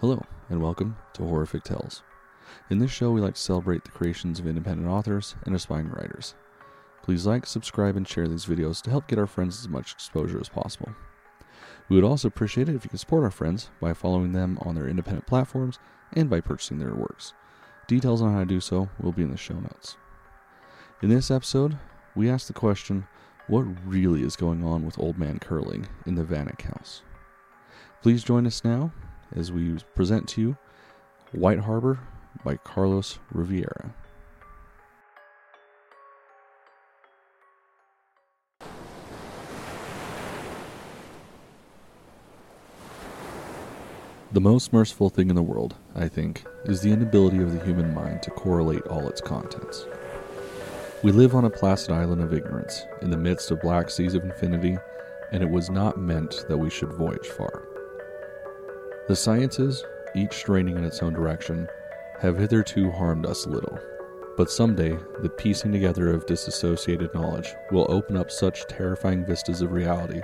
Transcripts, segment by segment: Hello, and welcome to HORRORific Tales. In this show, we like to celebrate the creations of independent authors and aspiring writers. Please like, subscribe, and share these videos to help get our friends as much exposure as possible. We would also appreciate it if you could support our friends by following them on their independent platforms and by purchasing their works. Details on how to do so will be in the show notes. In this episode, we ask the question, what really is going on with Old Man Curling in the Vanek House? Please join us now as we present to you White Harbor by Carlos Rivera. The most merciful thing in the world, I think, is the inability of the human mind to correlate all its contents. We live on a placid island of ignorance, in the midst of black seas of infinity, and it was not meant that we should voyage far. The sciences, each straining in its own direction, have hitherto harmed us little, but someday the piecing together of disassociated knowledge will open up such terrifying vistas of reality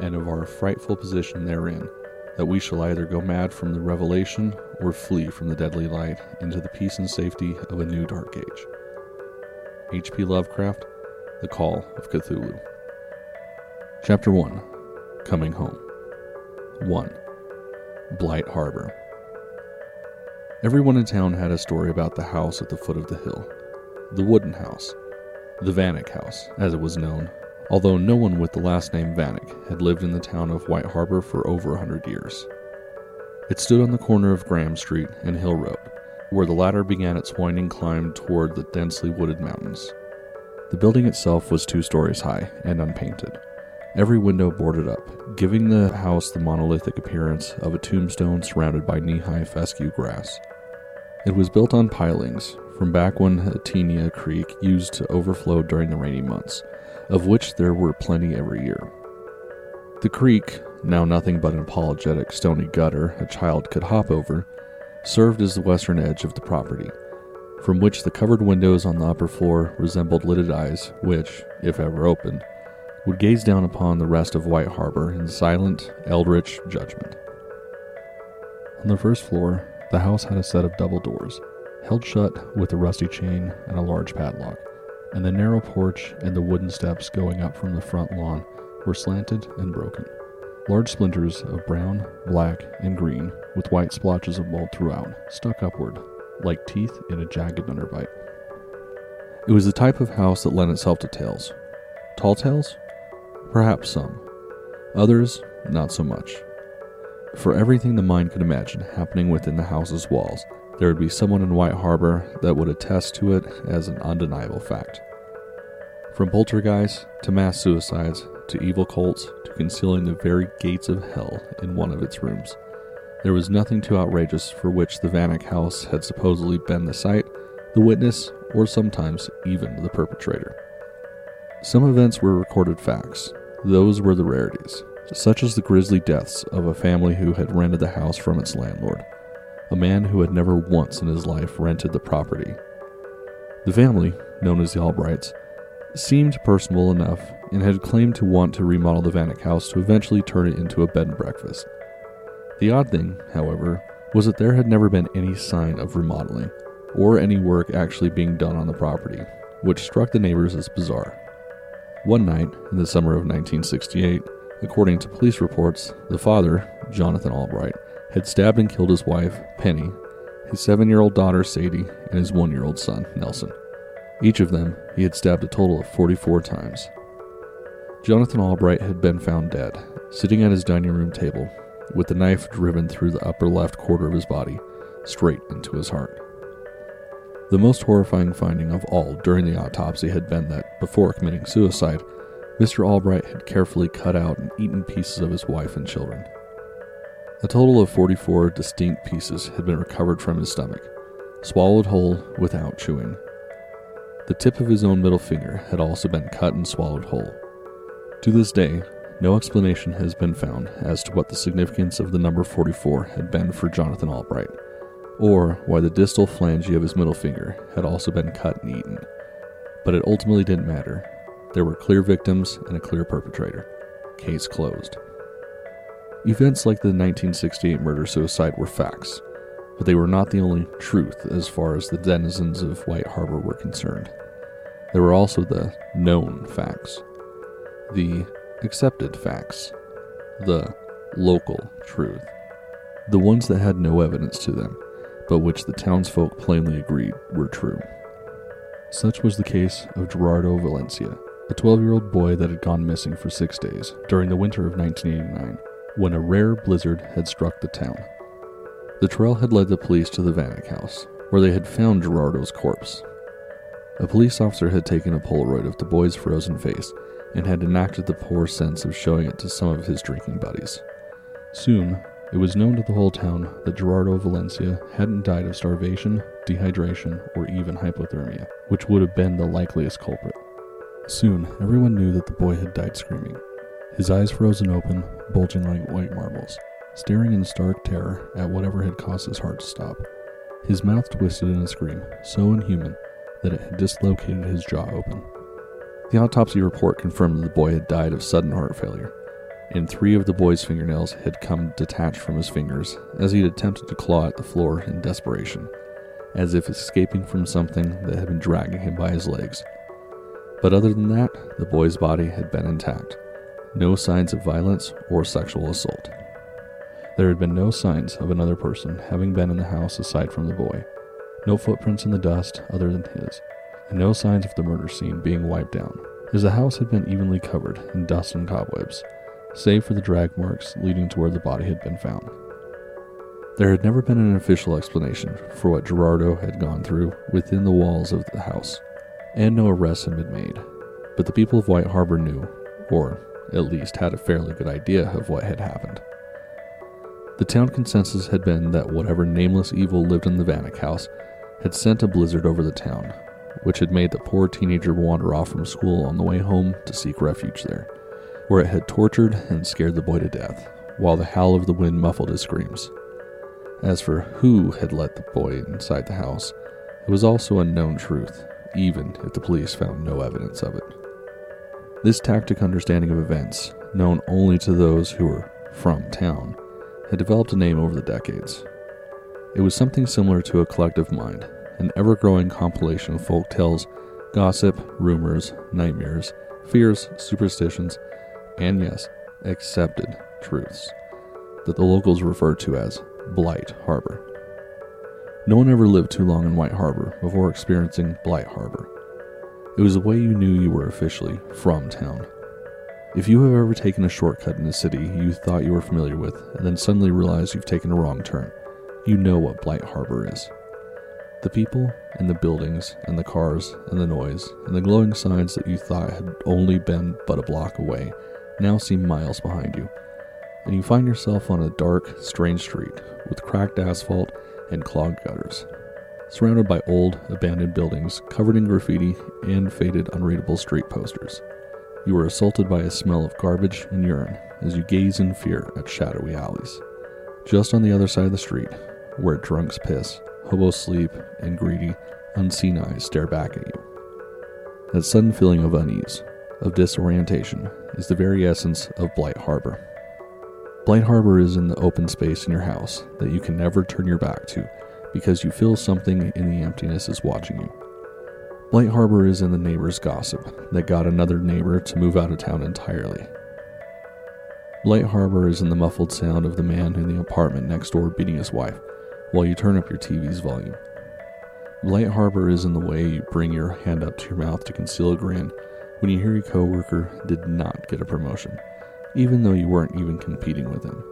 and of our frightful position therein, that we shall either go mad from the revelation or flee from the deadly light into the peace and safety of a new dark age. H.P. Lovecraft, The Call of Cthulhu. Chapter 1, Coming Home. 1. Blight Harbor. Everyone in town had a story about the house at the foot of the hill. The wooden house. The Vanek House, as it was known, although no one with the last name Vanek had lived in the town of White Harbor for over 100 years. It stood on the corner of Graham Street and Hill Road, where the latter began its winding climb toward the densely wooded mountains. The building itself was 2 stories high and unpainted, every window boarded up, giving the house the monolithic appearance of a tombstone surrounded by knee-high fescue grass. It was built on pilings, from back when Atenea Creek used to overflow during the rainy months, of which there were plenty every year. The creek, now nothing but an apologetic stony gutter a child could hop over, served as the western edge of the property, from which the covered windows on the upper floor resembled lidded eyes which, if ever opened, would gaze down upon the rest of White Harbor in silent, eldritch judgment. On the first floor, the house had a set of double doors, held shut with a rusty chain and a large padlock, and the narrow porch and the wooden steps going up from the front lawn were slanted and broken. Large splinters of brown, black, and green, with white splotches of mold throughout, stuck upward, like teeth in a jagged underbite. It was the type of house that lent itself to tales. Tall tales? Perhaps some. Others, not so much. For everything the mind could imagine happening within the house's walls, there would be someone in White Harbor that would attest to it as an undeniable fact. From poltergeists, to mass suicides, to evil cults, to concealing the very gates of hell in one of its rooms, there was nothing too outrageous for which the Vanek House had supposedly been the site, the witness, or sometimes even the perpetrator. Some events were recorded facts. Those were the rarities, such as the grisly deaths of a family who had rented the house from its landlord, a man who had never once in his life rented the property. The family, known as the Albrights, seemed personable enough and had claimed to want to remodel the Vanek House to eventually turn it into a bed and breakfast. The odd thing, however, was that there had never been any sign of remodeling, or any work actually being done on the property, which struck the neighbors as bizarre. One night, in the summer of 1968, according to police reports, the father, Jonathan Albright, had stabbed and killed his wife, Penny, his 7-year-old daughter, Sadie, and his 1-year-old son, Nelson. Each of them, he had stabbed a total of 44 times. Jonathan Albright had been found dead, sitting at his dining room table, with the knife driven through the upper left quarter of his body, straight into his heart. The most horrifying finding of all during the autopsy had been that, before committing suicide, Mr. Albright had carefully cut out and eaten pieces of his wife and children. A total of 44 distinct pieces had been recovered from his stomach, swallowed whole without chewing. The tip of his own middle finger had also been cut and swallowed whole. To this day, no explanation has been found as to what the significance of the number 44 had been for Jonathan Albright, or why the distal phalange of his middle finger had also been cut and eaten. But it ultimately didn't matter. There were clear victims and a clear perpetrator. Case closed. Events like the 1968 murder-suicide were facts, but they were not the only truth as far as the denizens of White Harbor were concerned. There were also the known facts, the accepted facts, the local truth, the ones that had no evidence to them, but which the townsfolk plainly agreed were true. Such was the case of Gerardo Valencia, a 12-year-old boy that had gone missing for 6 days during the winter of 1989, when a rare blizzard had struck the town. The trail had led the police to the Vanek House, where they had found Gerardo's corpse. A police officer had taken a Polaroid of the boy's frozen face and had enacted the poor sense of showing it to some of his drinking buddies. Soon, it was known to the whole town that Gerardo Valencia hadn't died of starvation, dehydration, or even hypothermia, which would have been the likeliest culprit. Soon, everyone knew that the boy had died screaming, his eyes frozen open, bulging like white marbles, staring in stark terror at whatever had caused his heart to stop. His mouth twisted in a scream, so inhuman that it had dislocated his jaw open. The autopsy report confirmed that the boy had died of sudden heart failure, and 3 of the boy's fingernails had come detached from his fingers as he had attempted to claw at the floor in desperation, as if escaping from something that had been dragging him by his legs. But other than that, the boy's body had been intact. No signs of violence or sexual assault. There had been no signs of another person having been in the house aside from the boy, no footprints in the dust other than his, and no signs of the murder scene being wiped down, as the house had been evenly covered in dust and cobwebs, save for the drag marks leading to where the body had been found. There had never been an official explanation for what Gerardo had gone through within the walls of the house, and no arrests had been made, but the people of White Harbor knew, or at least had a fairly good idea of what had happened. The town consensus had been that whatever nameless evil lived in the Vanek House had sent a blizzard over the town, which had made the poor teenager wander off from school on the way home to seek refuge there, where it had tortured and scared the boy to death, while the howl of the wind muffled his screams. As for who had let the boy inside the house, it was also a known truth, even if the police found no evidence of it. This tacit understanding of events, known only to those who were from town, had developed a name over the decades. It was something similar to a collective mind, an ever-growing compilation of folk tales, gossip, rumors, nightmares, fears, superstitions, and yes, accepted truths, that the locals referred to as Blight Harbor. No one ever lived too long in White Harbor before experiencing Blight Harbor. It was the way you knew you were officially from town. If you have ever taken a shortcut in a city you thought you were familiar with and then suddenly realize you've taken a wrong turn, you know what Blight Harbor is. The people and the buildings and the cars and the noise and the glowing signs that you thought had only been but a block away now seem miles behind you, and you find yourself on a dark, strange street with cracked asphalt and clogged gutters, surrounded by old, abandoned buildings covered in graffiti and faded, unreadable street posters. You are assaulted by a smell of garbage and urine as you gaze in fear at shadowy alleys. Just on the other side of the street, where drunks piss, hobos sleep, and greedy, unseen eyes stare back at you. That sudden feeling of unease, of disorientation, is the very essence of Blight Harbor. Blight Harbor is in the open space in your house that you can never turn your back to, because you feel something in the emptiness is watching you. Blight Harbor is in the neighbor's gossip that got another neighbor to move out of town entirely. Blight Harbor is in the muffled sound of the man in the apartment next door beating his wife while you turn up your TV's volume. Blight Harbor is in the way you bring your hand up to your mouth to conceal a grin when you hear your coworker did not get a promotion, even though you weren't even competing with him.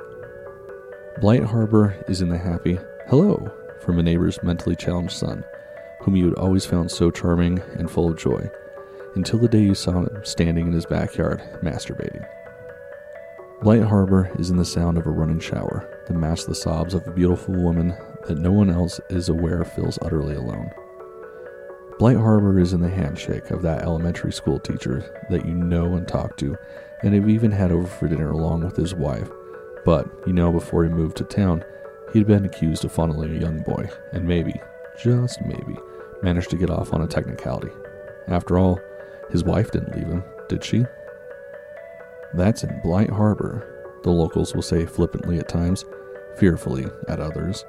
Blight Harbor is in the happy hello from a neighbor's mentally challenged son, whom you had always found so charming and full of joy, until the day you saw him standing in his backyard, masturbating. Blight Harbor is in the sound of a running shower that matched the sobs of a beautiful woman that no one else is aware feels utterly alone. Blight Harbor is in the handshake of that elementary school teacher that you know and talk to, and have even had over for dinner along with his wife, but you know before he moved to town, he'd been accused of funneling a young boy, and maybe, just maybe, managed to get off on a technicality. After all, his wife didn't leave him, did she? That's in Blight Harbor, the locals will say flippantly at times, fearfully at others,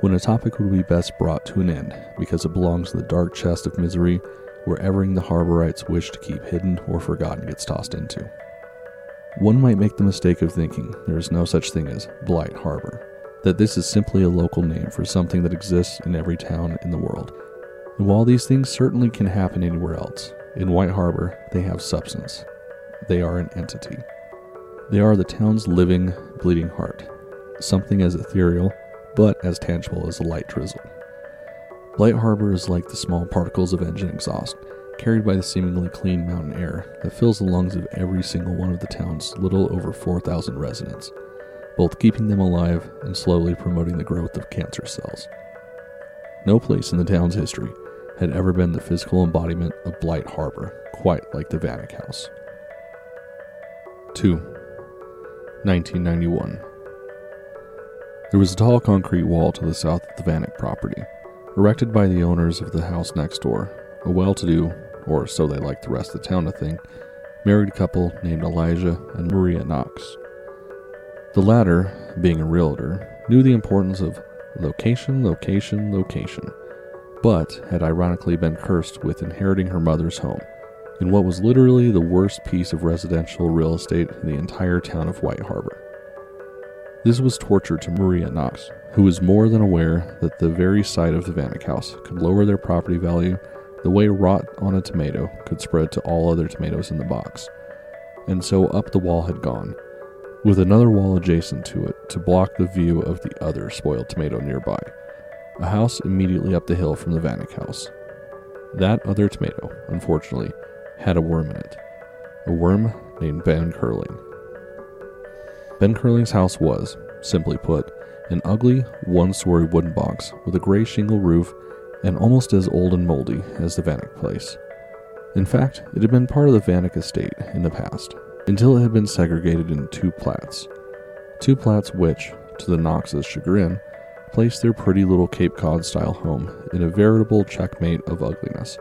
when a topic would be best brought to an end because it belongs in the dark chest of misery where everything the harborites wish to keep hidden or forgotten gets tossed into. One might make the mistake of thinking there is no such thing as Blight Harbor, that this is simply a local name for something that exists in every town in the world. And while these things certainly can happen anywhere else, in White Harbor they have substance. They are an entity. They are the town's living, bleeding heart, something as ethereal, but as tangible as a light drizzle. Blight Harbor is like the small particles of engine exhaust, carried by the seemingly clean mountain air that fills the lungs of every single one of the town's little over 4,000 residents, both keeping them alive and slowly promoting the growth of cancer cells. No place in the town's history had ever been the physical embodiment of Blight Harbor, quite like the Vanek House. 2. 1991. There was a tall concrete wall to the south of the Vanek property, erected by the owners of the house next door, a well-to-do, or so they like the rest of the town to think, married couple named Elijah and Maria Knox. The latter, being a realtor, knew the importance of location, location, location, but had ironically been cursed with inheriting her mother's home in what was literally the worst piece of residential real estate in the entire town of White Harbor. This was torture to Maria Knox, who was more than aware that the very sight of the Vanek House could lower their property value the way rot on a tomato could spread to all other tomatoes in the box, and so up the wall had gone, with another wall adjacent to it to block the view of the other spoiled tomato nearby, a house immediately up the hill from the Vanek House. That other tomato, unfortunately, had a worm in it, a worm named Ben Curling. Ben Curling's house was, simply put, an ugly, one-story wooden box with a gray shingle roof and almost as old and moldy as the Vanek place. In fact, it had been part of the Vanek estate in the past, until it had been segregated into two plats which, to the Knox's chagrin, placed their pretty little Cape Cod-style home in a veritable checkmate of ugliness,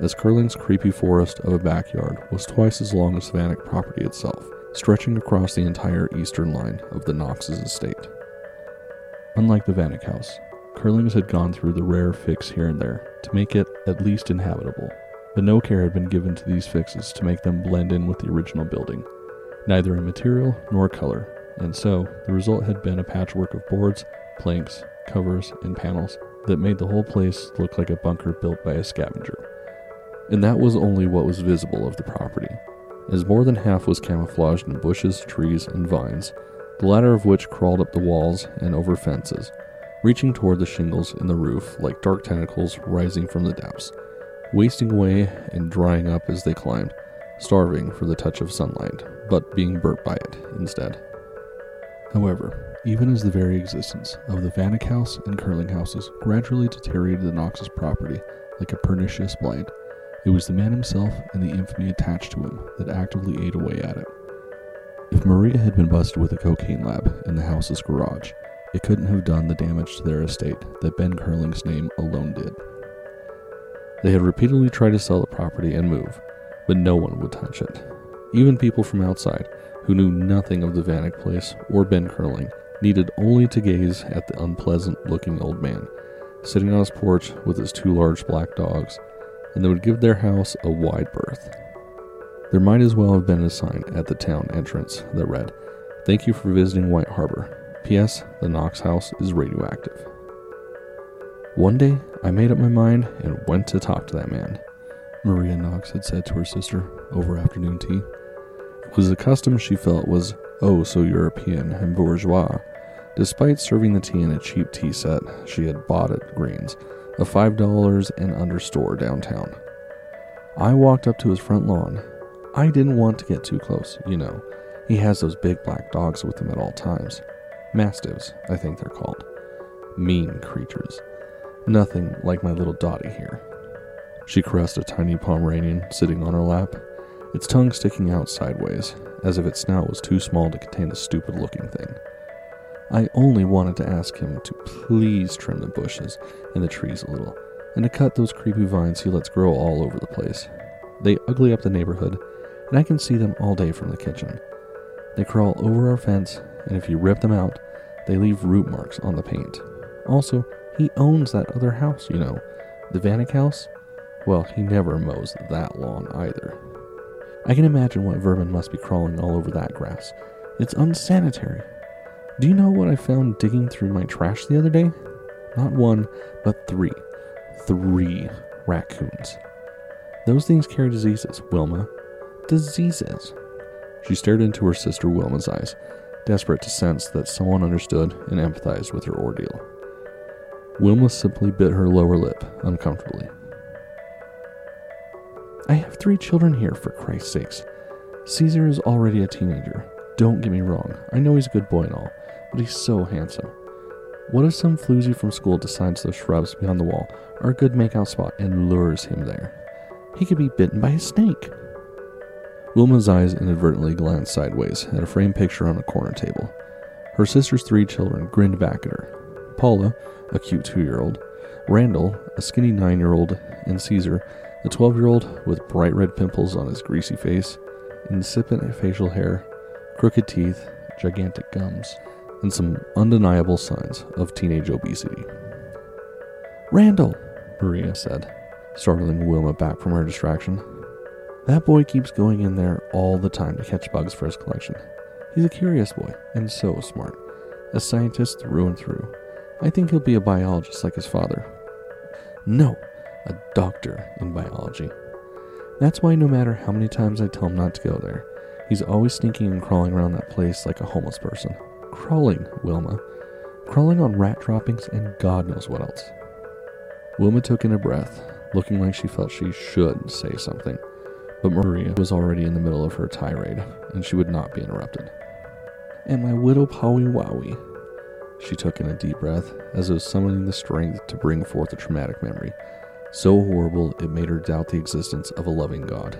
as Curling's creepy forest of a backyard was twice as long as the Vanek property itself, stretching across the entire eastern line of the Knox's estate. Unlike the Vanek house, Curling's had gone through the rare fix here and there to make it at least inhabitable, but no care had been given to these fixes to make them blend in with the original building, neither in material nor color, and so the result had been a patchwork of boards, planks, covers, and panels that made the whole place look like a bunker built by a scavenger. And that was only what was visible of the property, as more than half was camouflaged in bushes, trees, and vines, the latter of which crawled up the walls and over fences, reaching toward the shingles in the roof like dark tentacles rising from the depths, wasting away and drying up as they climbed, starving for the touch of sunlight, but being burnt by it instead. However, even as the very existence of the Vanek House and Curling houses gradually deteriorated the Knox's property like a pernicious blight, it was the man himself and the infamy attached to him that actively ate away at it. If Maria had been busted with a cocaine lab in the house's garage, it couldn't have done the damage to their estate that Ben Curling's name alone did. They had repeatedly tried to sell the property and move, but no one would touch it. Even people from outside, who knew nothing of the Vanek place or Ben Curling, needed only to gaze at the unpleasant-looking old man, sitting on his porch with his two large black dogs, and they would give their house a wide berth. There might as well have been a sign at the town entrance that read, "Thank you for visiting White Harbor. P.S. The Knox house is radioactive." "One day, I made up my mind and went to talk to that man," Maria Knox had said to her sister over afternoon tea. It was a custom she felt was oh so European and bourgeois. Despite serving the tea in a cheap tea set she had bought at Green's, a $5 and under store downtown. "I walked up to his front lawn. I didn't want to get too close, you know. He has those big black dogs with him at all times. Mastiffs, I think they're called. Mean creatures. Nothing like my little Dotty here." She caressed a tiny Pomeranian sitting on her lap, its tongue sticking out sideways, as if its snout was too small to contain the stupid-looking thing. "I only wanted to ask him to please trim the bushes and the trees a little, and to cut those creepy vines he lets grow all over the place. They ugly up the neighborhood, and I can see them all day from the kitchen. They crawl over our fence, and if you rip them out, they leave root marks on the paint. Also, he owns that other house, you know, the Vanek House. Well, he never mows that lawn either. I can imagine what vermin must be crawling all over that grass. It's unsanitary. Do you know what I found digging through my trash the other day? Not one, but three. Three raccoons. Those things carry diseases, Wilma. Diseases. She stared into her sister Wilma's eyes, desperate to sense that someone understood and empathized with her ordeal. Wilma simply bit her lower lip uncomfortably. I have three children here, for Christ's sakes. Caesar is already a teenager. Don't get me wrong, I know he's a good boy and all, but he's so handsome. What if some floozy from school decides those shrubs beyond the wall are a good makeout spot and lures him there? He could be bitten by a snake. Wilma's eyes inadvertently glanced sideways at a framed picture on a corner table. Her sister's three children grinned back at her. Paula, a cute 2-year-old, Randall, a skinny 9-year-old, and Caesar, a 12-year-old with bright red pimples on his greasy face, incipient facial hair, crooked teeth, gigantic gums, and some undeniable signs of teenage obesity. "Randall," Maria said, startling Wilma back from her distraction. "That boy keeps going in there all the time to catch bugs for his collection. He's a curious boy, and so smart. A scientist through and through. I think he'll be a biologist like his father." "No, a doctor in biology. That's why no matter how many times I tell him not to go there, he's always sneaking and crawling around that place like a homeless person. Crawling, Wilma. Crawling on rat droppings and God knows what else." Wilma took in a breath, looking like she felt she should say something. But Maria was already in the middle of her tirade, and she would not be interrupted. "And my widow Powie Wowie." She took in a deep breath, as though summoning the strength to bring forth a traumatic memory, so horrible it made her doubt the existence of a loving God.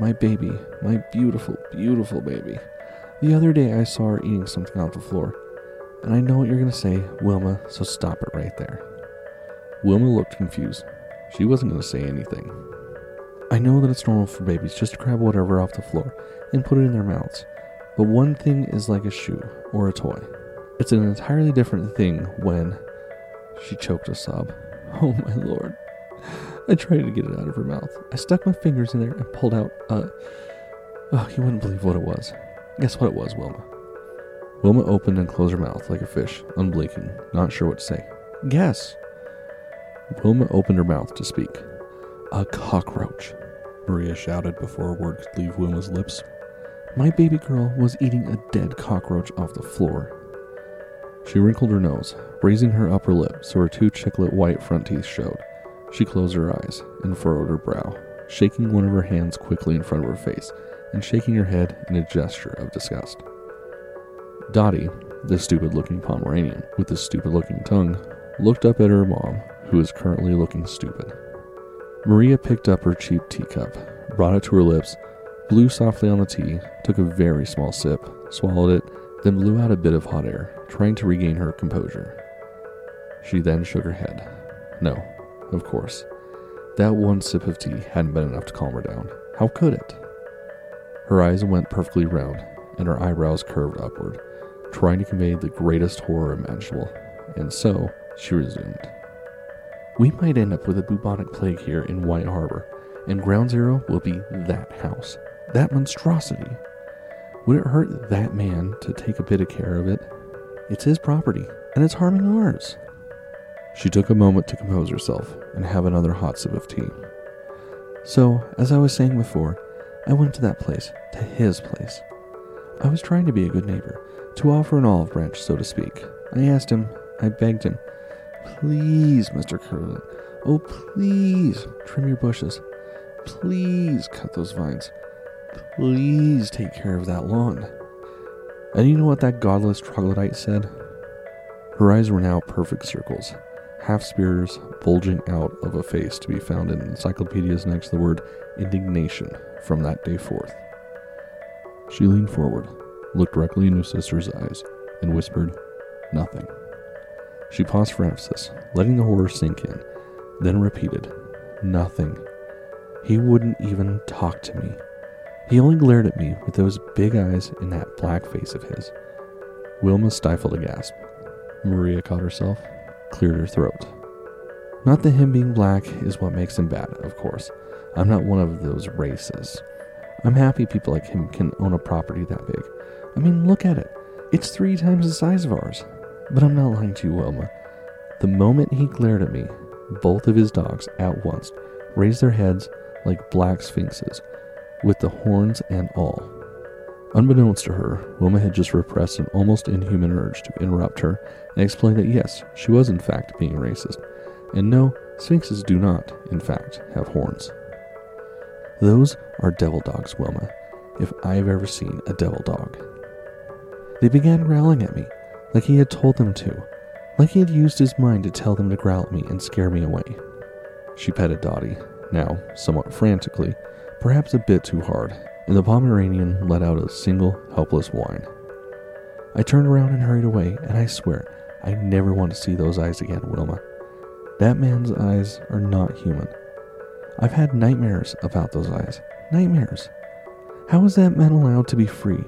"My baby, my beautiful, beautiful baby. The other day I saw her eating something off the floor, and I know what you're going to say, Wilma, so stop it right there." Wilma looked confused. She wasn't going to say anything. "I know that it's normal for babies just to grab whatever off the floor and put it in their mouths, but one thing is like a shoe or a toy. It's an entirely different thing when..." She choked a sob. "Oh my lord." I tried to get it out of her mouth. I stuck my fingers in there and pulled out Oh, you wouldn't believe what it was. Guess what it was, Wilma. Wilma opened and closed her mouth like a fish, unblinking, not sure what to say. "Guess." Wilma opened her mouth to speak. "A cockroach," Maria shouted before a word could leave Wilma's lips. "My baby girl was eating a dead cockroach off the floor." She wrinkled her nose, raising her upper lip so her two chiclet white front teeth showed. She closed her eyes and furrowed her brow, shaking one of her hands quickly in front of her face and shaking her head in a gesture of disgust. Dotty, the stupid-looking Pomeranian with the stupid-looking tongue, looked up at her mom, who was currently looking stupid. Maria picked up her cheap teacup, brought it to her lips, blew softly on the tea, took a very small sip, swallowed it, then blew out a bit of hot air, trying to regain her composure. She then shook her head. No, of course. That one sip of tea hadn't been enough to calm her down. How could it? Her eyes went perfectly round, and her eyebrows curved upward, trying to convey the greatest horror imaginable, and so she resumed. "We might end up with a bubonic plague here in White Harbor, and ground zero will be that house, that monstrosity. Would it hurt that man to take a bit of care of it? It's his property, and it's harming ours." She took a moment to compose herself and have another hot sip of tea. "So, as I was saying before, I went to that place, to his place. I was trying to be a good neighbor, to offer an olive branch, so to speak. I asked him, I begged him, 'Please, Mr. Curling, oh please, trim your bushes. Please cut those vines. Please take care of that lawn.' And you know what that godless troglodyte said?" Her eyes were now perfect circles, half-spears bulging out of a face to be found in encyclopedias next to the word indignation from that day forth. She leaned forward, looked directly into her sister's eyes, and whispered, "Nothing." She paused for emphasis, letting the horror sink in, then repeated, "Nothing. He wouldn't even talk to me. He only glared at me with those big eyes and that black face of his. Wilma stifled a gasp. Maria caught herself, cleared her throat. Not that him being black is what makes him bad, of course. I'm not one of those racists. I'm happy people like him can own a property that big. I mean, look at it. It's 3 times the size of ours. But I'm not lying to you, Wilma. The moment he glared at me, both of his dogs at once raised their heads like black sphinxes, with the horns and all. Unbeknownst to her, Wilma had just repressed an almost inhuman urge to interrupt her and explain that yes, she was in fact being racist, and no, sphinxes do not, in fact, have horns. Those are devil dogs, Wilma, if I've ever seen a devil dog. They began growling at me, like he had told them to, like he had used his mind to tell them to growl at me and scare me away. She petted Dotty, now somewhat frantically, perhaps a bit too hard, and the Pomeranian let out a single, helpless whine. I turned around and hurried away, and I swear, I never want to see those eyes again, Wilma. That man's eyes are not human. I've had nightmares about those eyes. Nightmares. How is that man allowed to be free?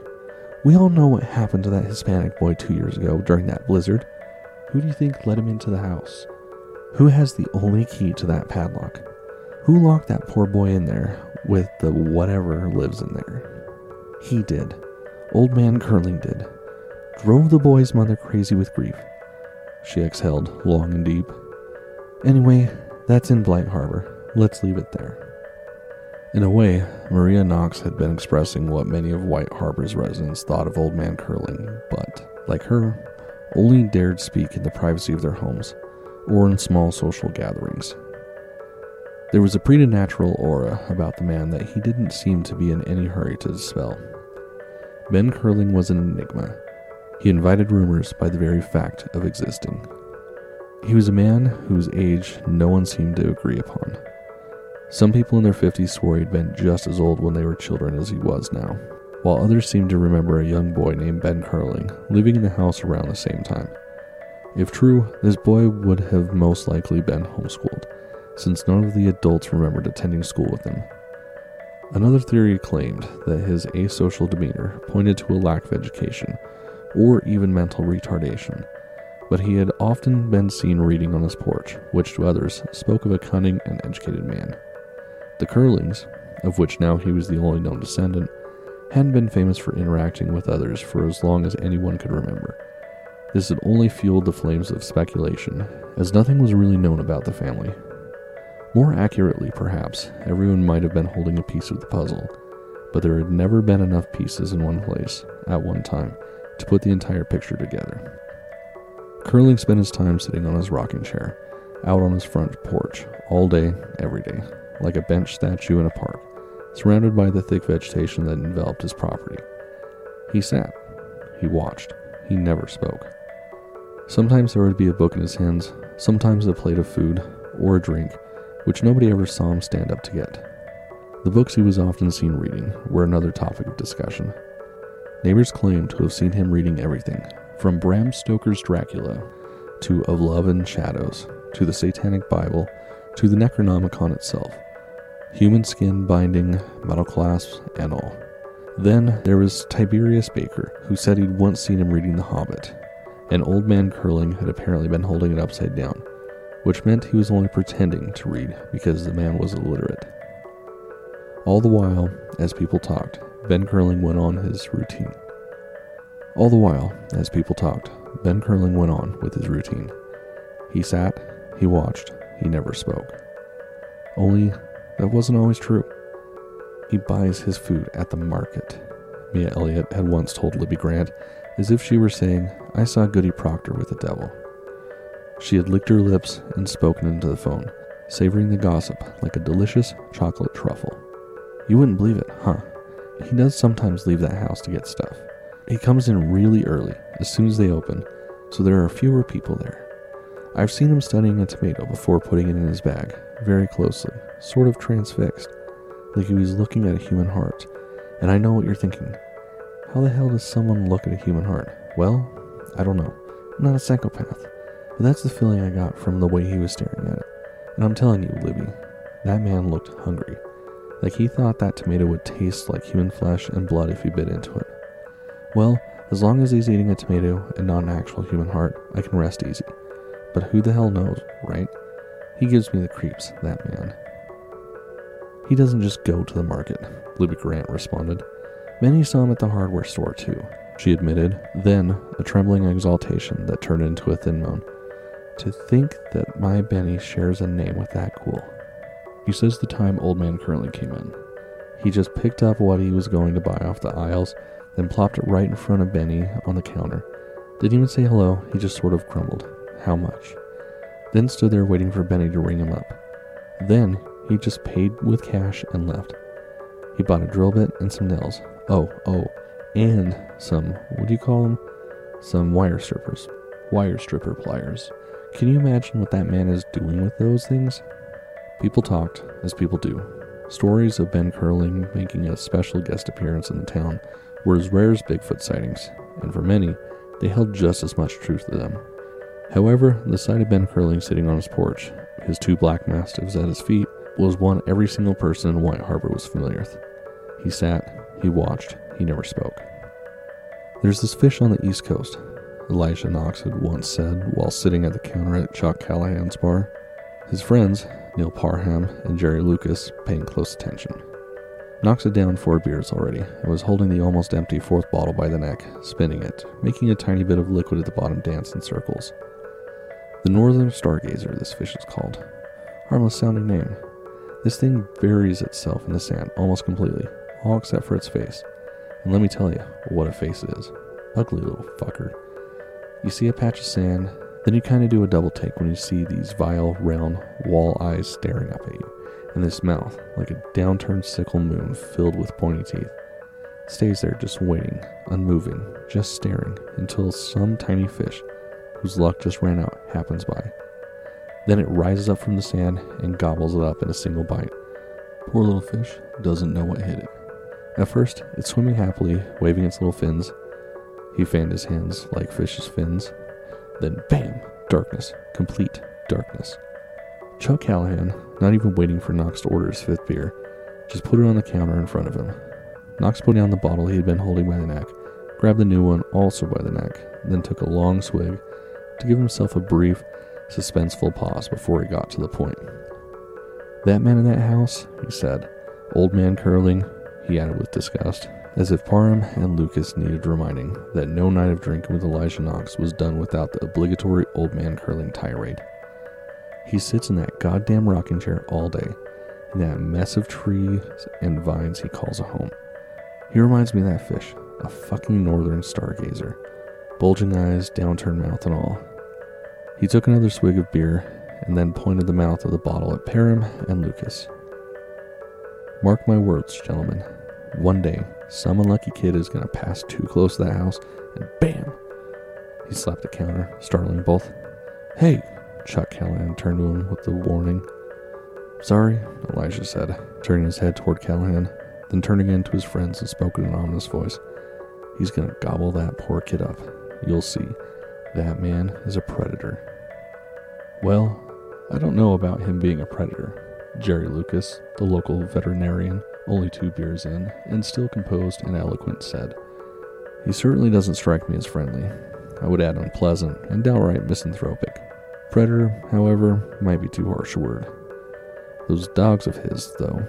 We all know what happened to that Hispanic boy 2 years ago during that blizzard. Who do you think let him into the house? Who has the only key to that padlock? Who locked that poor boy in there with the whatever lives in there? He did. Old man Curling did. Drove the boy's mother crazy with grief. She exhaled long and deep. Anyway, that's in Blight Harbor. Let's leave it there. In a way, Maria Knox had been expressing what many of White Harbor's residents thought of Old Man Curling, but, like her, only dared speak in the privacy of their homes, or in small social gatherings. There was a preternatural aura about the man that he didn't seem to be in any hurry to dispel. Ben Curling was an enigma. He invited rumors by the very fact of existing. He was a man whose age no one seemed to agree upon. Some people in their 50s swore he'd been just as old when they were children as he was now, while others seemed to remember a young boy named Ben Curling living in the house around the same time. If true, this boy would have most likely been homeschooled, since none of the adults remembered attending school with him. Another theory claimed that his asocial demeanor pointed to a lack of education, or even mental retardation, but he had often been seen reading on his porch, which to others spoke of a cunning and educated man. The Curlings, of which now he was the only known descendant, hadn't been famous for interacting with others for as long as anyone could remember. This had only fueled the flames of speculation, as nothing was really known about the family. More accurately, perhaps, everyone might have been holding a piece of the puzzle, but there had never been enough pieces in one place, at one time, to put the entire picture together. Curling spent his time sitting on his rocking chair, out on his front porch, all day, every day, like a bench statue in a park, surrounded by the thick vegetation that enveloped his property. He sat. He watched. He never spoke. Sometimes there would be a book in his hands, sometimes a plate of food, or a drink, which nobody ever saw him stand up to get. The books he was often seen reading were another topic of discussion. Neighbors claimed to have seen him reading everything, from Bram Stoker's Dracula, to Of Love and Shadows, to the Satanic Bible, to the Necronomicon itself, human skin binding, metal clasps, and all. Then there was Tiberius Baker, who said he'd once seen him reading The Hobbit, and Old Man Curling had apparently been holding it upside down, which meant he was only pretending to read because the man was illiterate. All the while, as people talked, Ben Curling went on his routine. He sat, he watched, he never spoke. Only, that wasn't always true. He buys his food at the market, Mia Elliott had once told Libby Grant, as if she were saying, I saw Goody Proctor with the devil. She had licked her lips and spoken into the phone, savoring the gossip like a delicious chocolate truffle. You wouldn't believe it, huh? He does sometimes leave that house to get stuff. He comes in really early, as soon as they open, so there are fewer people there. I've seen him studying a tomato before putting it in his bag, very closely, sort of transfixed, like he was looking at a human heart. And I know what you're thinking. How the hell does someone look at a human heart? Well, I don't know. I'm not a psychopath, but that's the feeling I got from the way he was staring at it. And I'm telling you, Libby, that man looked hungry. Like he thought that tomato would taste like human flesh and blood if he bit into it. Well, as long as he's eating a tomato and not an actual human heart, I can rest easy. But who the hell knows, right? He gives me the creeps, that man. He doesn't just go to the market, Libby Grant responded. Benny saw him at the hardware store too, she admitted, then a trembling exaltation that turned into a thin moan. To think that my Benny shares a name with that ghoul. He says the time Old Man Curling came in. He just picked up what he was going to buy off the aisles, then plopped it right in front of Benny on the counter. Didn't even say hello, he just sort of grumbled, how much? Then stood there waiting for Benny to ring him up. Then he just paid with cash and left. He bought a drill bit and some nails. Oh, and some, what do you call them? Some wire stripper pliers. Can you imagine what that man is doing with those things? People talked, as people do. Stories of Ben Curling making a special guest appearance in the town were as rare as Bigfoot sightings, and for many, they held just as much truth to them. However, the sight of Ben Curling sitting on his porch, his two black mastiffs at his feet, was one every single person in White Harbor was familiar with. He sat, he watched, he never spoke. There's this fish on the East Coast, Elijah Knox had once said while sitting at the counter at Chuck Callahan's bar. His friends, Neil Parham and Jerry Lucas, paying close attention. Knox had downed 4 beers already and was holding the almost empty 4th bottle by the neck, spinning it, making a tiny bit of liquid at the bottom dance in circles. The Northern Stargazer, this fish is called. Harmless sounding name. This thing buries itself in the sand almost completely, all except for its face. And let me tell you what a face it is. Ugly little fucker. You see a patch of sand, then you kind of do a double take when you see these vile, round, wall eyes staring up at you, and this mouth, like a downturned sickle moon filled with pointy teeth, stays there just waiting, unmoving, just staring, until some tiny fish, whose luck just ran out, happens by. Then it rises up from the sand and gobbles it up in a single bite. Poor little fish doesn't know what hit it. At first, it's swimming happily, waving its little fins. He fanned his hands like fish's fins. Then bam! Darkness. Complete darkness. Chuck Callahan, not even waiting for Knox to order his 5th beer, just put it on the counter in front of him. Knox put down the bottle he had been holding by the neck, grabbed the new one also by the neck, then took a long swig to give himself a brief, suspenseful pause before he got to the point. That man in that house, he said. Old Man Curling, he added with disgust, as if Parham and Lucas needed reminding that no night of drinking with Elijah Knox was done without the obligatory Old Man Curling tirade. He sits in that goddamn rocking chair all day, in that mess of trees and vines he calls a home. He reminds me of that fish, a fucking Northern Stargazer, bulging eyes, downturned mouth and all. He took another swig of beer and then pointed the mouth of the bottle at Parham and Lucas. Mark my words, gentlemen. One day, some unlucky kid is going to pass too close to that house, and bam! He slapped the counter, startling both. Hey! Chuck Callahan turned to him with the warning. Sorry, Elijah said, turning his head toward Callahan, then turned again to his friends and spoke in an ominous voice. He's going to gobble that poor kid up. You'll see. That man is a predator. Well, I don't know about him being a predator. Jerry Lucas, the local veterinarian, only 2 beers in, and still composed and eloquent, said, He certainly doesn't strike me as friendly. I would add unpleasant and downright misanthropic. Predator, however, might be too harsh a word. Those dogs of his, though.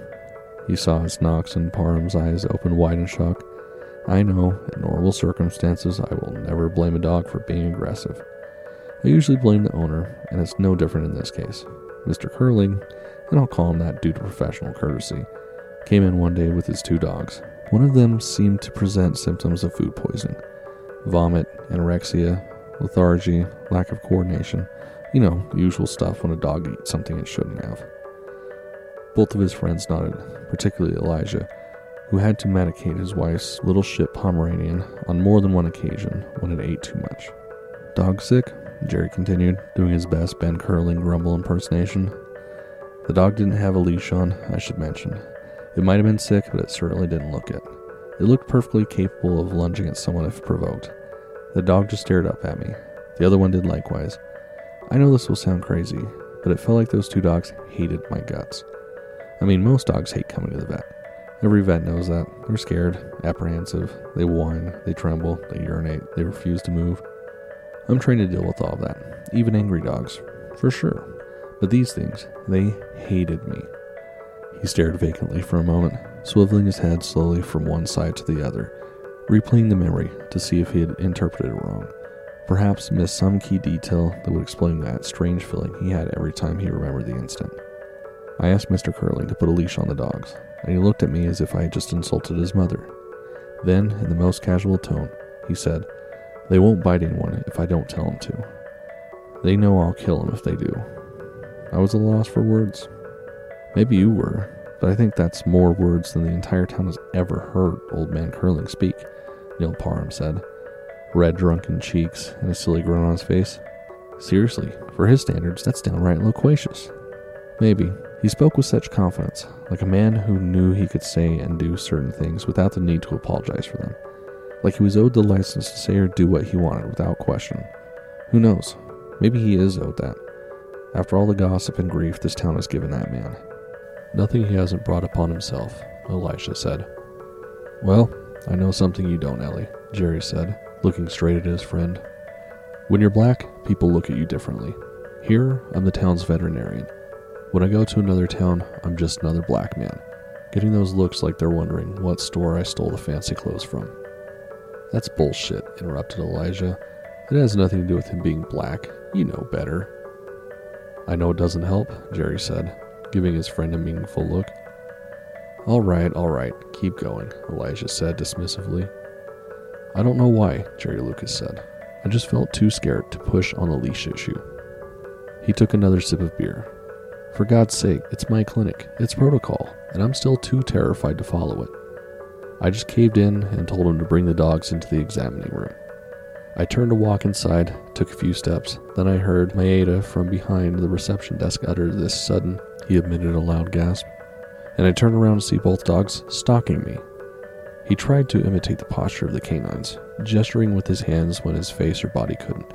He saw his Knox and Parham's eyes open wide in shock. I know, in normal circumstances, I will never blame a dog for being aggressive. I usually blame the owner, and it's no different in this case. Mr. Curling, and I'll call him that due to professional courtesy, came in one day with his 2 dogs. One of them seemed to present symptoms of food poisoning. Vomit, anorexia, lethargy, lack of coordination. You know, the usual stuff when a dog eats something it shouldn't have. Both of his friends nodded, particularly Elijah, who had to medicate his wife's little shit Pomeranian on more than one occasion when it ate too much. Dog sick? Jerry continued, doing his best Ben Curling grumble impersonation. The dog didn't have a leash on, I should mention. It might have been sick, but it certainly didn't look it. It looked perfectly capable of lunging at someone if provoked. The dog just stared up at me. The other one did likewise. I know this will sound crazy, but it felt like those 2 dogs hated my guts. I mean, most dogs hate coming to the vet. Every vet knows that. They're scared, apprehensive, they whine, they tremble, they urinate, they refuse to move. I'm trained to deal with all of that, even angry dogs, for sure. But these things, they hated me. He stared vacantly for a moment, swiveling his head slowly from one side to the other, replaying the memory to see if he had interpreted it wrong. Perhaps missed some key detail that would explain that strange feeling he had every time he remembered the incident. I asked Mr. Curling to put a leash on the dogs, and he looked at me as if I had just insulted his mother. Then, in the most casual tone, he said, "They won't bite anyone if I don't tell them to. They know I'll kill them if they do." I was at a loss for words. Maybe you were, but I think that's more words than the entire town has ever heard old man Curling speak, Neil Parham said, red drunken cheeks and a silly grin on his face. Seriously, for his standards, that's downright loquacious. Maybe. He spoke with such confidence, like a man who knew he could say and do certain things without the need to apologize for them. Like he was owed the license to say or do what he wanted without question. Who knows? Maybe he is owed that. After all the gossip and grief this town has given that man. Nothing he hasn't brought upon himself, Elijah said. Well, I know something you don't, Ellie, Jerry said, looking straight at his friend. When you're black, people look at you differently. Here, I'm the town's veterinarian. When I go to another town, I'm just another black man, getting those looks like they're wondering what store I stole the fancy clothes from. That's bullshit, interrupted Elijah. It has nothing to do with him being black. You know better. I know it doesn't help, Jerry said, giving his friend a meaningful look. All right, keep going, Elijah said dismissively. I don't know why, Jerry Lucas said. I just felt too scared to push on the leash issue. He took another sip of beer. For God's sake, it's my clinic, it's protocol, and I'm still too terrified to follow it. I just caved in and told him to bring the dogs into the examining room. I turned to walk inside, took a few steps, then I heard Maeda from behind the reception desk utter this sudden, he emitted a loud gasp, and I turned around to see both dogs stalking me. He tried to imitate the posture of the canines, gesturing with his hands when his face or body couldn't.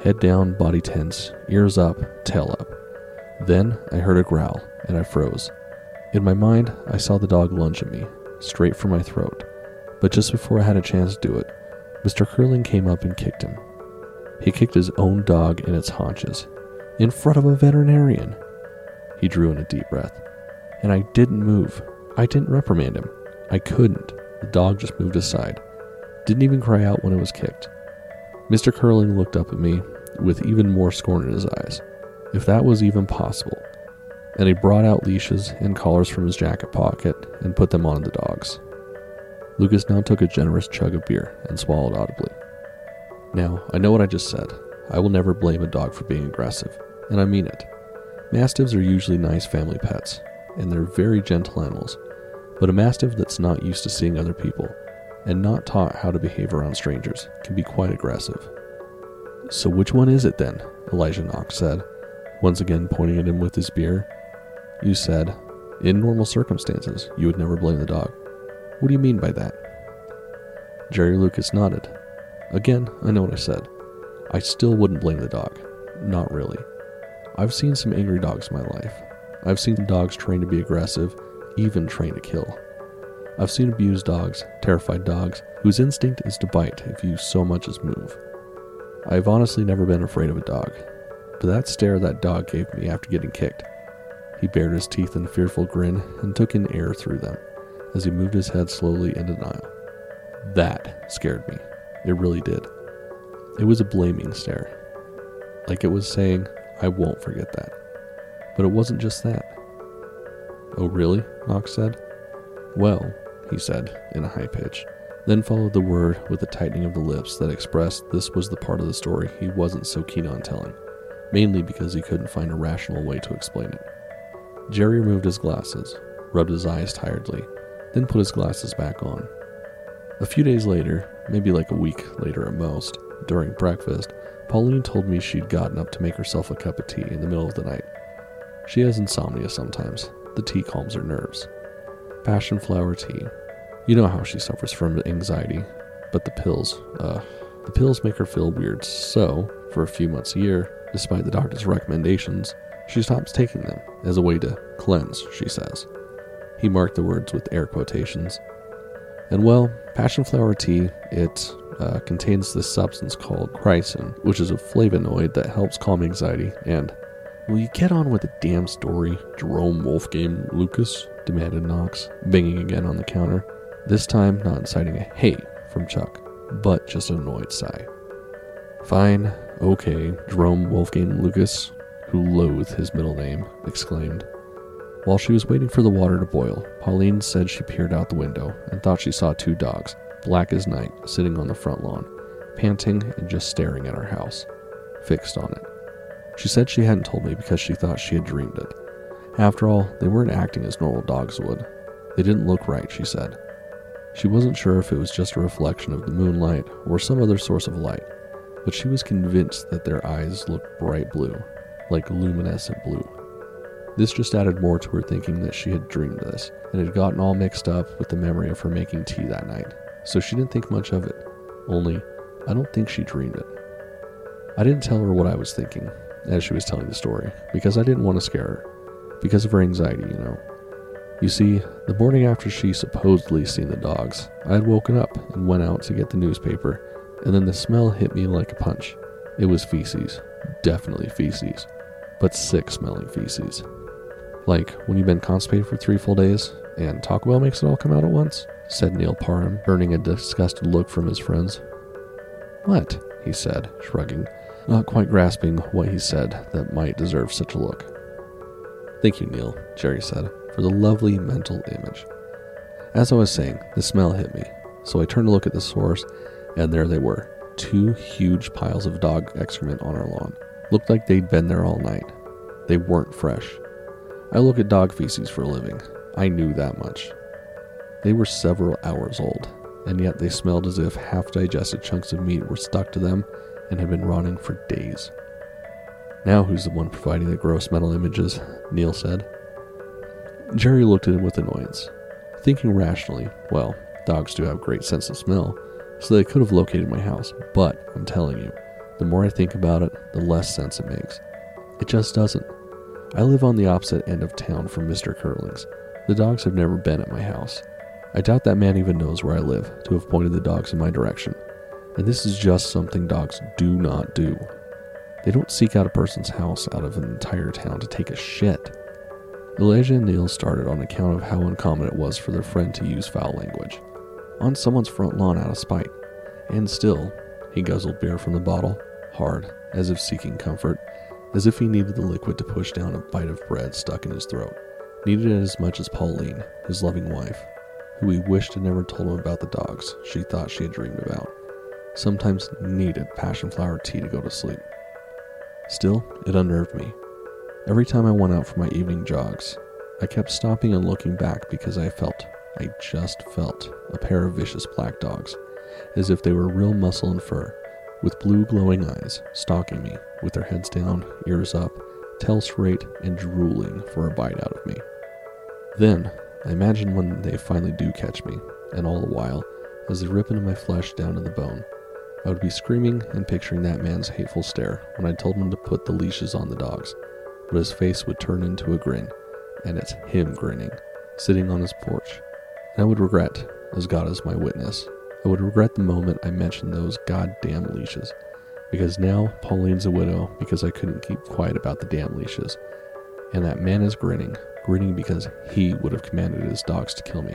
Head down, body tense, ears up, tail up. Then I heard a growl, and I froze. In my mind, I saw the dog lunge at me, straight for my throat. But just before I had a chance to do it, Mr. Curling came up and kicked him. He kicked his own dog in its haunches, in front of a veterinarian. He drew in a deep breath, and I didn't move. I didn't reprimand him. I couldn't. The dog just moved aside. Didn't even cry out when it was kicked. Mr. Curling looked up at me with even more scorn in his eyes, if that was even possible, and he brought out leashes and collars from his jacket pocket and put them on the dogs. Lucas now took a generous chug of beer and swallowed audibly. Now, I know what I just said. I will never blame a dog for being aggressive, and I mean it. Mastiffs are usually nice family pets, and they're very gentle animals, but a mastiff that's not used to seeing other people and not taught how to behave around strangers can be quite aggressive. So which one is it then? Elijah Knox said, once again pointing at him with his beer. You said, in normal circumstances, you would never blame the dog. What do you mean by that? Jerry Lucas nodded. Again, I know what I said. I still wouldn't blame the dog. Not really. I've seen some angry dogs in my life. I've seen dogs trained to be aggressive, even trained to kill. I've seen abused dogs, terrified dogs, whose instinct is to bite if you so much as move. I've honestly never been afraid of a dog. But that stare that dog gave me after getting kicked. He bared his teeth in a fearful grin and took in air through them as he moved his head slowly in denial. That scared me. It really did. It was a blaming stare. Like it was saying, I won't forget that. But it wasn't just that. Oh really? Knox said. Well, he said in a high pitch, then followed the word with a tightening of the lips that expressed this was the part of the story he wasn't so keen on telling. Mainly because he couldn't find a rational way to explain it. Jerry removed his glasses, rubbed his eyes tiredly, then put his glasses back on. A few days later, maybe like a week later at most, during breakfast, Pauline told me she'd gotten up to make herself a cup of tea in the middle of the night. She has insomnia sometimes. The tea calms her nerves. Passionflower tea. You know how she suffers from anxiety, but the pills make her feel weird, so, for a few months a year, despite the doctor's recommendations, She stops taking them as a way to cleanse, she says. He marked the words with air quotations. And well, passionflower tea, it contains this substance called chrysin, which is a flavonoid that helps calm anxiety and... Will you get on with the damn story, Jerome Wolfgang Lucas? Demanded Knox, banging again on the counter. This time, not inciting a hey from Chuck, but just an annoyed sigh. Fine, okay, Jerome Wolfgang Lucas, who loathed his middle name, exclaimed. While she was waiting for the water to boil, Pauline said she peered out the window and thought she saw two dogs, black as night, sitting on the front lawn, panting and just staring at our house, fixed on it. She said she hadn't told me because she thought she had dreamed it. After all, they weren't acting as normal dogs would. They didn't look right, she said. She wasn't sure if it was just a reflection of the moonlight or some other source of light, but she was convinced that their eyes looked bright blue, like luminescent blue. This just added more to her thinking that she had dreamed this, and had gotten all mixed up with the memory of her making tea that night, so she didn't think much of it, only I don't think she dreamed it. I didn't tell her what I was thinking as she was telling the story, because I didn't want to scare her, because of her anxiety, you know. You see, the morning after she supposedly seen the dogs, I had woken up and went out to get the newspaper, and then the smell hit me like a punch. It was feces, definitely feces, but sick smelling feces. Like when you've been constipated for 3 full days and Taco Bell makes it all come out at once, said Neil Parham, burning a disgusted look from his friends. What? He said, shrugging, not quite grasping what he said that might deserve such a look. Thank you, Neil, Jerry said, for the lovely mental image. As I was saying, the smell hit me, so I turned to look at the source, and there they were, 2 huge piles of dog excrement on our lawn. Looked like they'd been there all night. They weren't fresh. I look at dog feces for a living. I knew that much. They were several hours old, and yet they smelled as if half-digested chunks of meat were stuck to them and had been rotting for days. Now who's the one providing the gross mental images? Neil said. Jerry looked at him with annoyance. Thinking rationally, well, dogs do have a great sense of smell, so they could have located my house, but I'm telling you, the more I think about it, the less sense it makes. It just doesn't. I live on the opposite end of town from Mr. Curling's. The dogs have never been at my house. I doubt that man even knows where I live to have pointed the dogs in my direction. And this is just something dogs do not do. They don't seek out a person's house out of an entire town to take a shit. Elijah and Neil started on account of how uncommon it was for their friend to use foul language. On someone's front lawn out of spite. And still, he guzzled beer from the bottle, hard, as if seeking comfort, as if he needed the liquid to push down a bite of bread stuck in his throat. Needed it as much as Pauline, his loving wife, who he wished had never told him about the dogs she thought she had dreamed about. Sometimes needed passionflower tea to go to sleep. Still, it unnerved me. Every time I went out for my evening jogs, I kept stopping and looking back because I just felt, a pair of vicious black dogs, as if they were real muscle and fur, with blue glowing eyes, stalking me, with their heads down, ears up, tail straight, and drooling for a bite out of me. Then, I imagine when they finally do catch me, and all the while, as they rip into my flesh down to the bone, I would be screaming and picturing that man's hateful stare when I told him to put the leashes on the dogs, but his face would turn into a grin, and it's him grinning, sitting on his porch. And I would regret, as God is my witness, I would regret the moment I mentioned those goddamn leashes, because now Pauline's a widow because I couldn't keep quiet about the damn leashes, and that man is grinning because he would have commanded his dogs to kill me.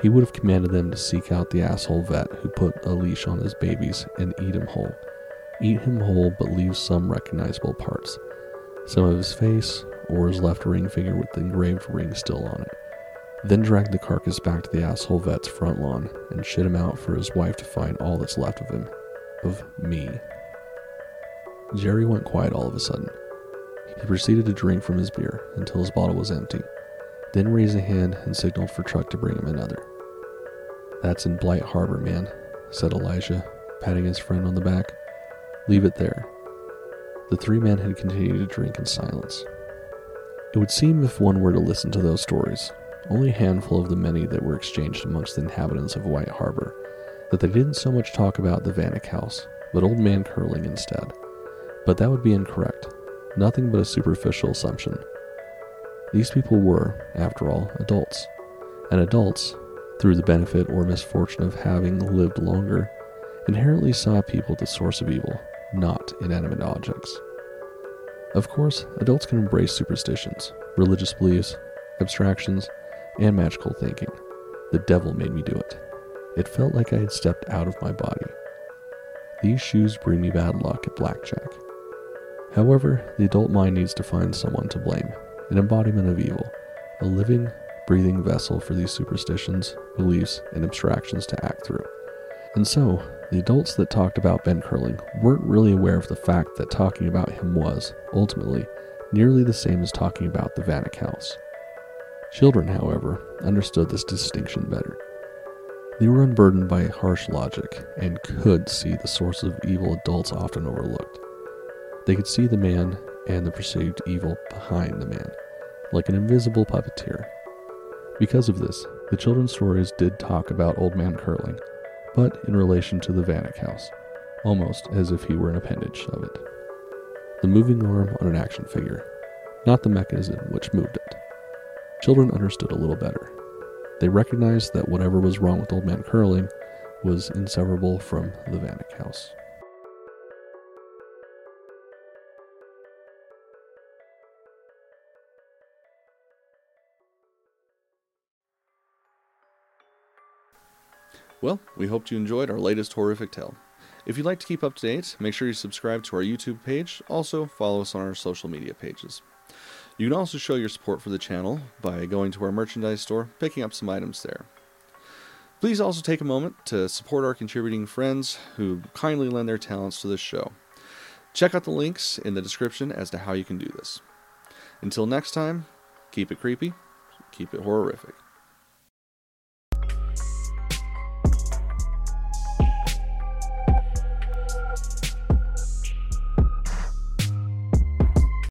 He would have commanded them to seek out the asshole vet who put a leash on his babies and eat him whole but leave some recognizable parts, some of his face or his left ring finger with the engraved ring still on it. Then drag the carcass back to the asshole vet's front lawn and shit him out for his wife to find all that's left of him. Of me. Jerry went quiet all of a sudden. He proceeded to drink from his beer until his bottle was empty, then raised a hand and signaled for Chuck to bring him another. That's in Blight Harbor, man, said Elijah, patting his friend on the back. Leave it there. The 3 men had continued to drink in silence. It would seem if one were to listen to those stories, only a handful of the many that were exchanged amongst the inhabitants of White Harbor, that they didn't so much talk about the Vanek House, but Old Man Curling instead. But that would be incorrect. nothing but a superficial assumption. These people were, after all, adults. And adults, through the benefit or misfortune of having lived longer, inherently saw people the source of evil, not inanimate objects. Of course, adults can embrace superstitions, religious beliefs, abstractions, and magical thinking. The devil made me do it. It felt like I had stepped out of my body. These shoes bring me bad luck at blackjack. However, the adult mind needs to find someone to blame, an embodiment of evil, a living, breathing vessel for these superstitions, beliefs, and abstractions to act through. And so, the adults that talked about Ben Curling weren't really aware of the fact that talking about him was, ultimately, nearly the same as talking about the Vanek House. Children, however, understood this distinction better. They were unburdened by harsh logic and could see the source of evil adults often overlooked. They could see the man and the perceived evil behind the man, like an invisible puppeteer. Because of this, the children's stories did talk about Old Man Curling, but in relation to the Vanek House, almost as if he were an appendage of it. The moving arm on an action figure, not the mechanism which moved it. Children understood a little better. They recognized that whatever was wrong with Old Man Curling was inseparable from the Vanek House. Well, we hoped you enjoyed our latest horrific tale. If you'd like to keep up to date, make sure you subscribe to our YouTube page. Also, follow us on our social media pages. You can also show your support for the channel by going to our merchandise store, picking up some items there. Please also take a moment to support our contributing friends who kindly lend their talents to this show. Check out the links in the description as to how you can do this. Until next time, keep it creepy, keep it horrific.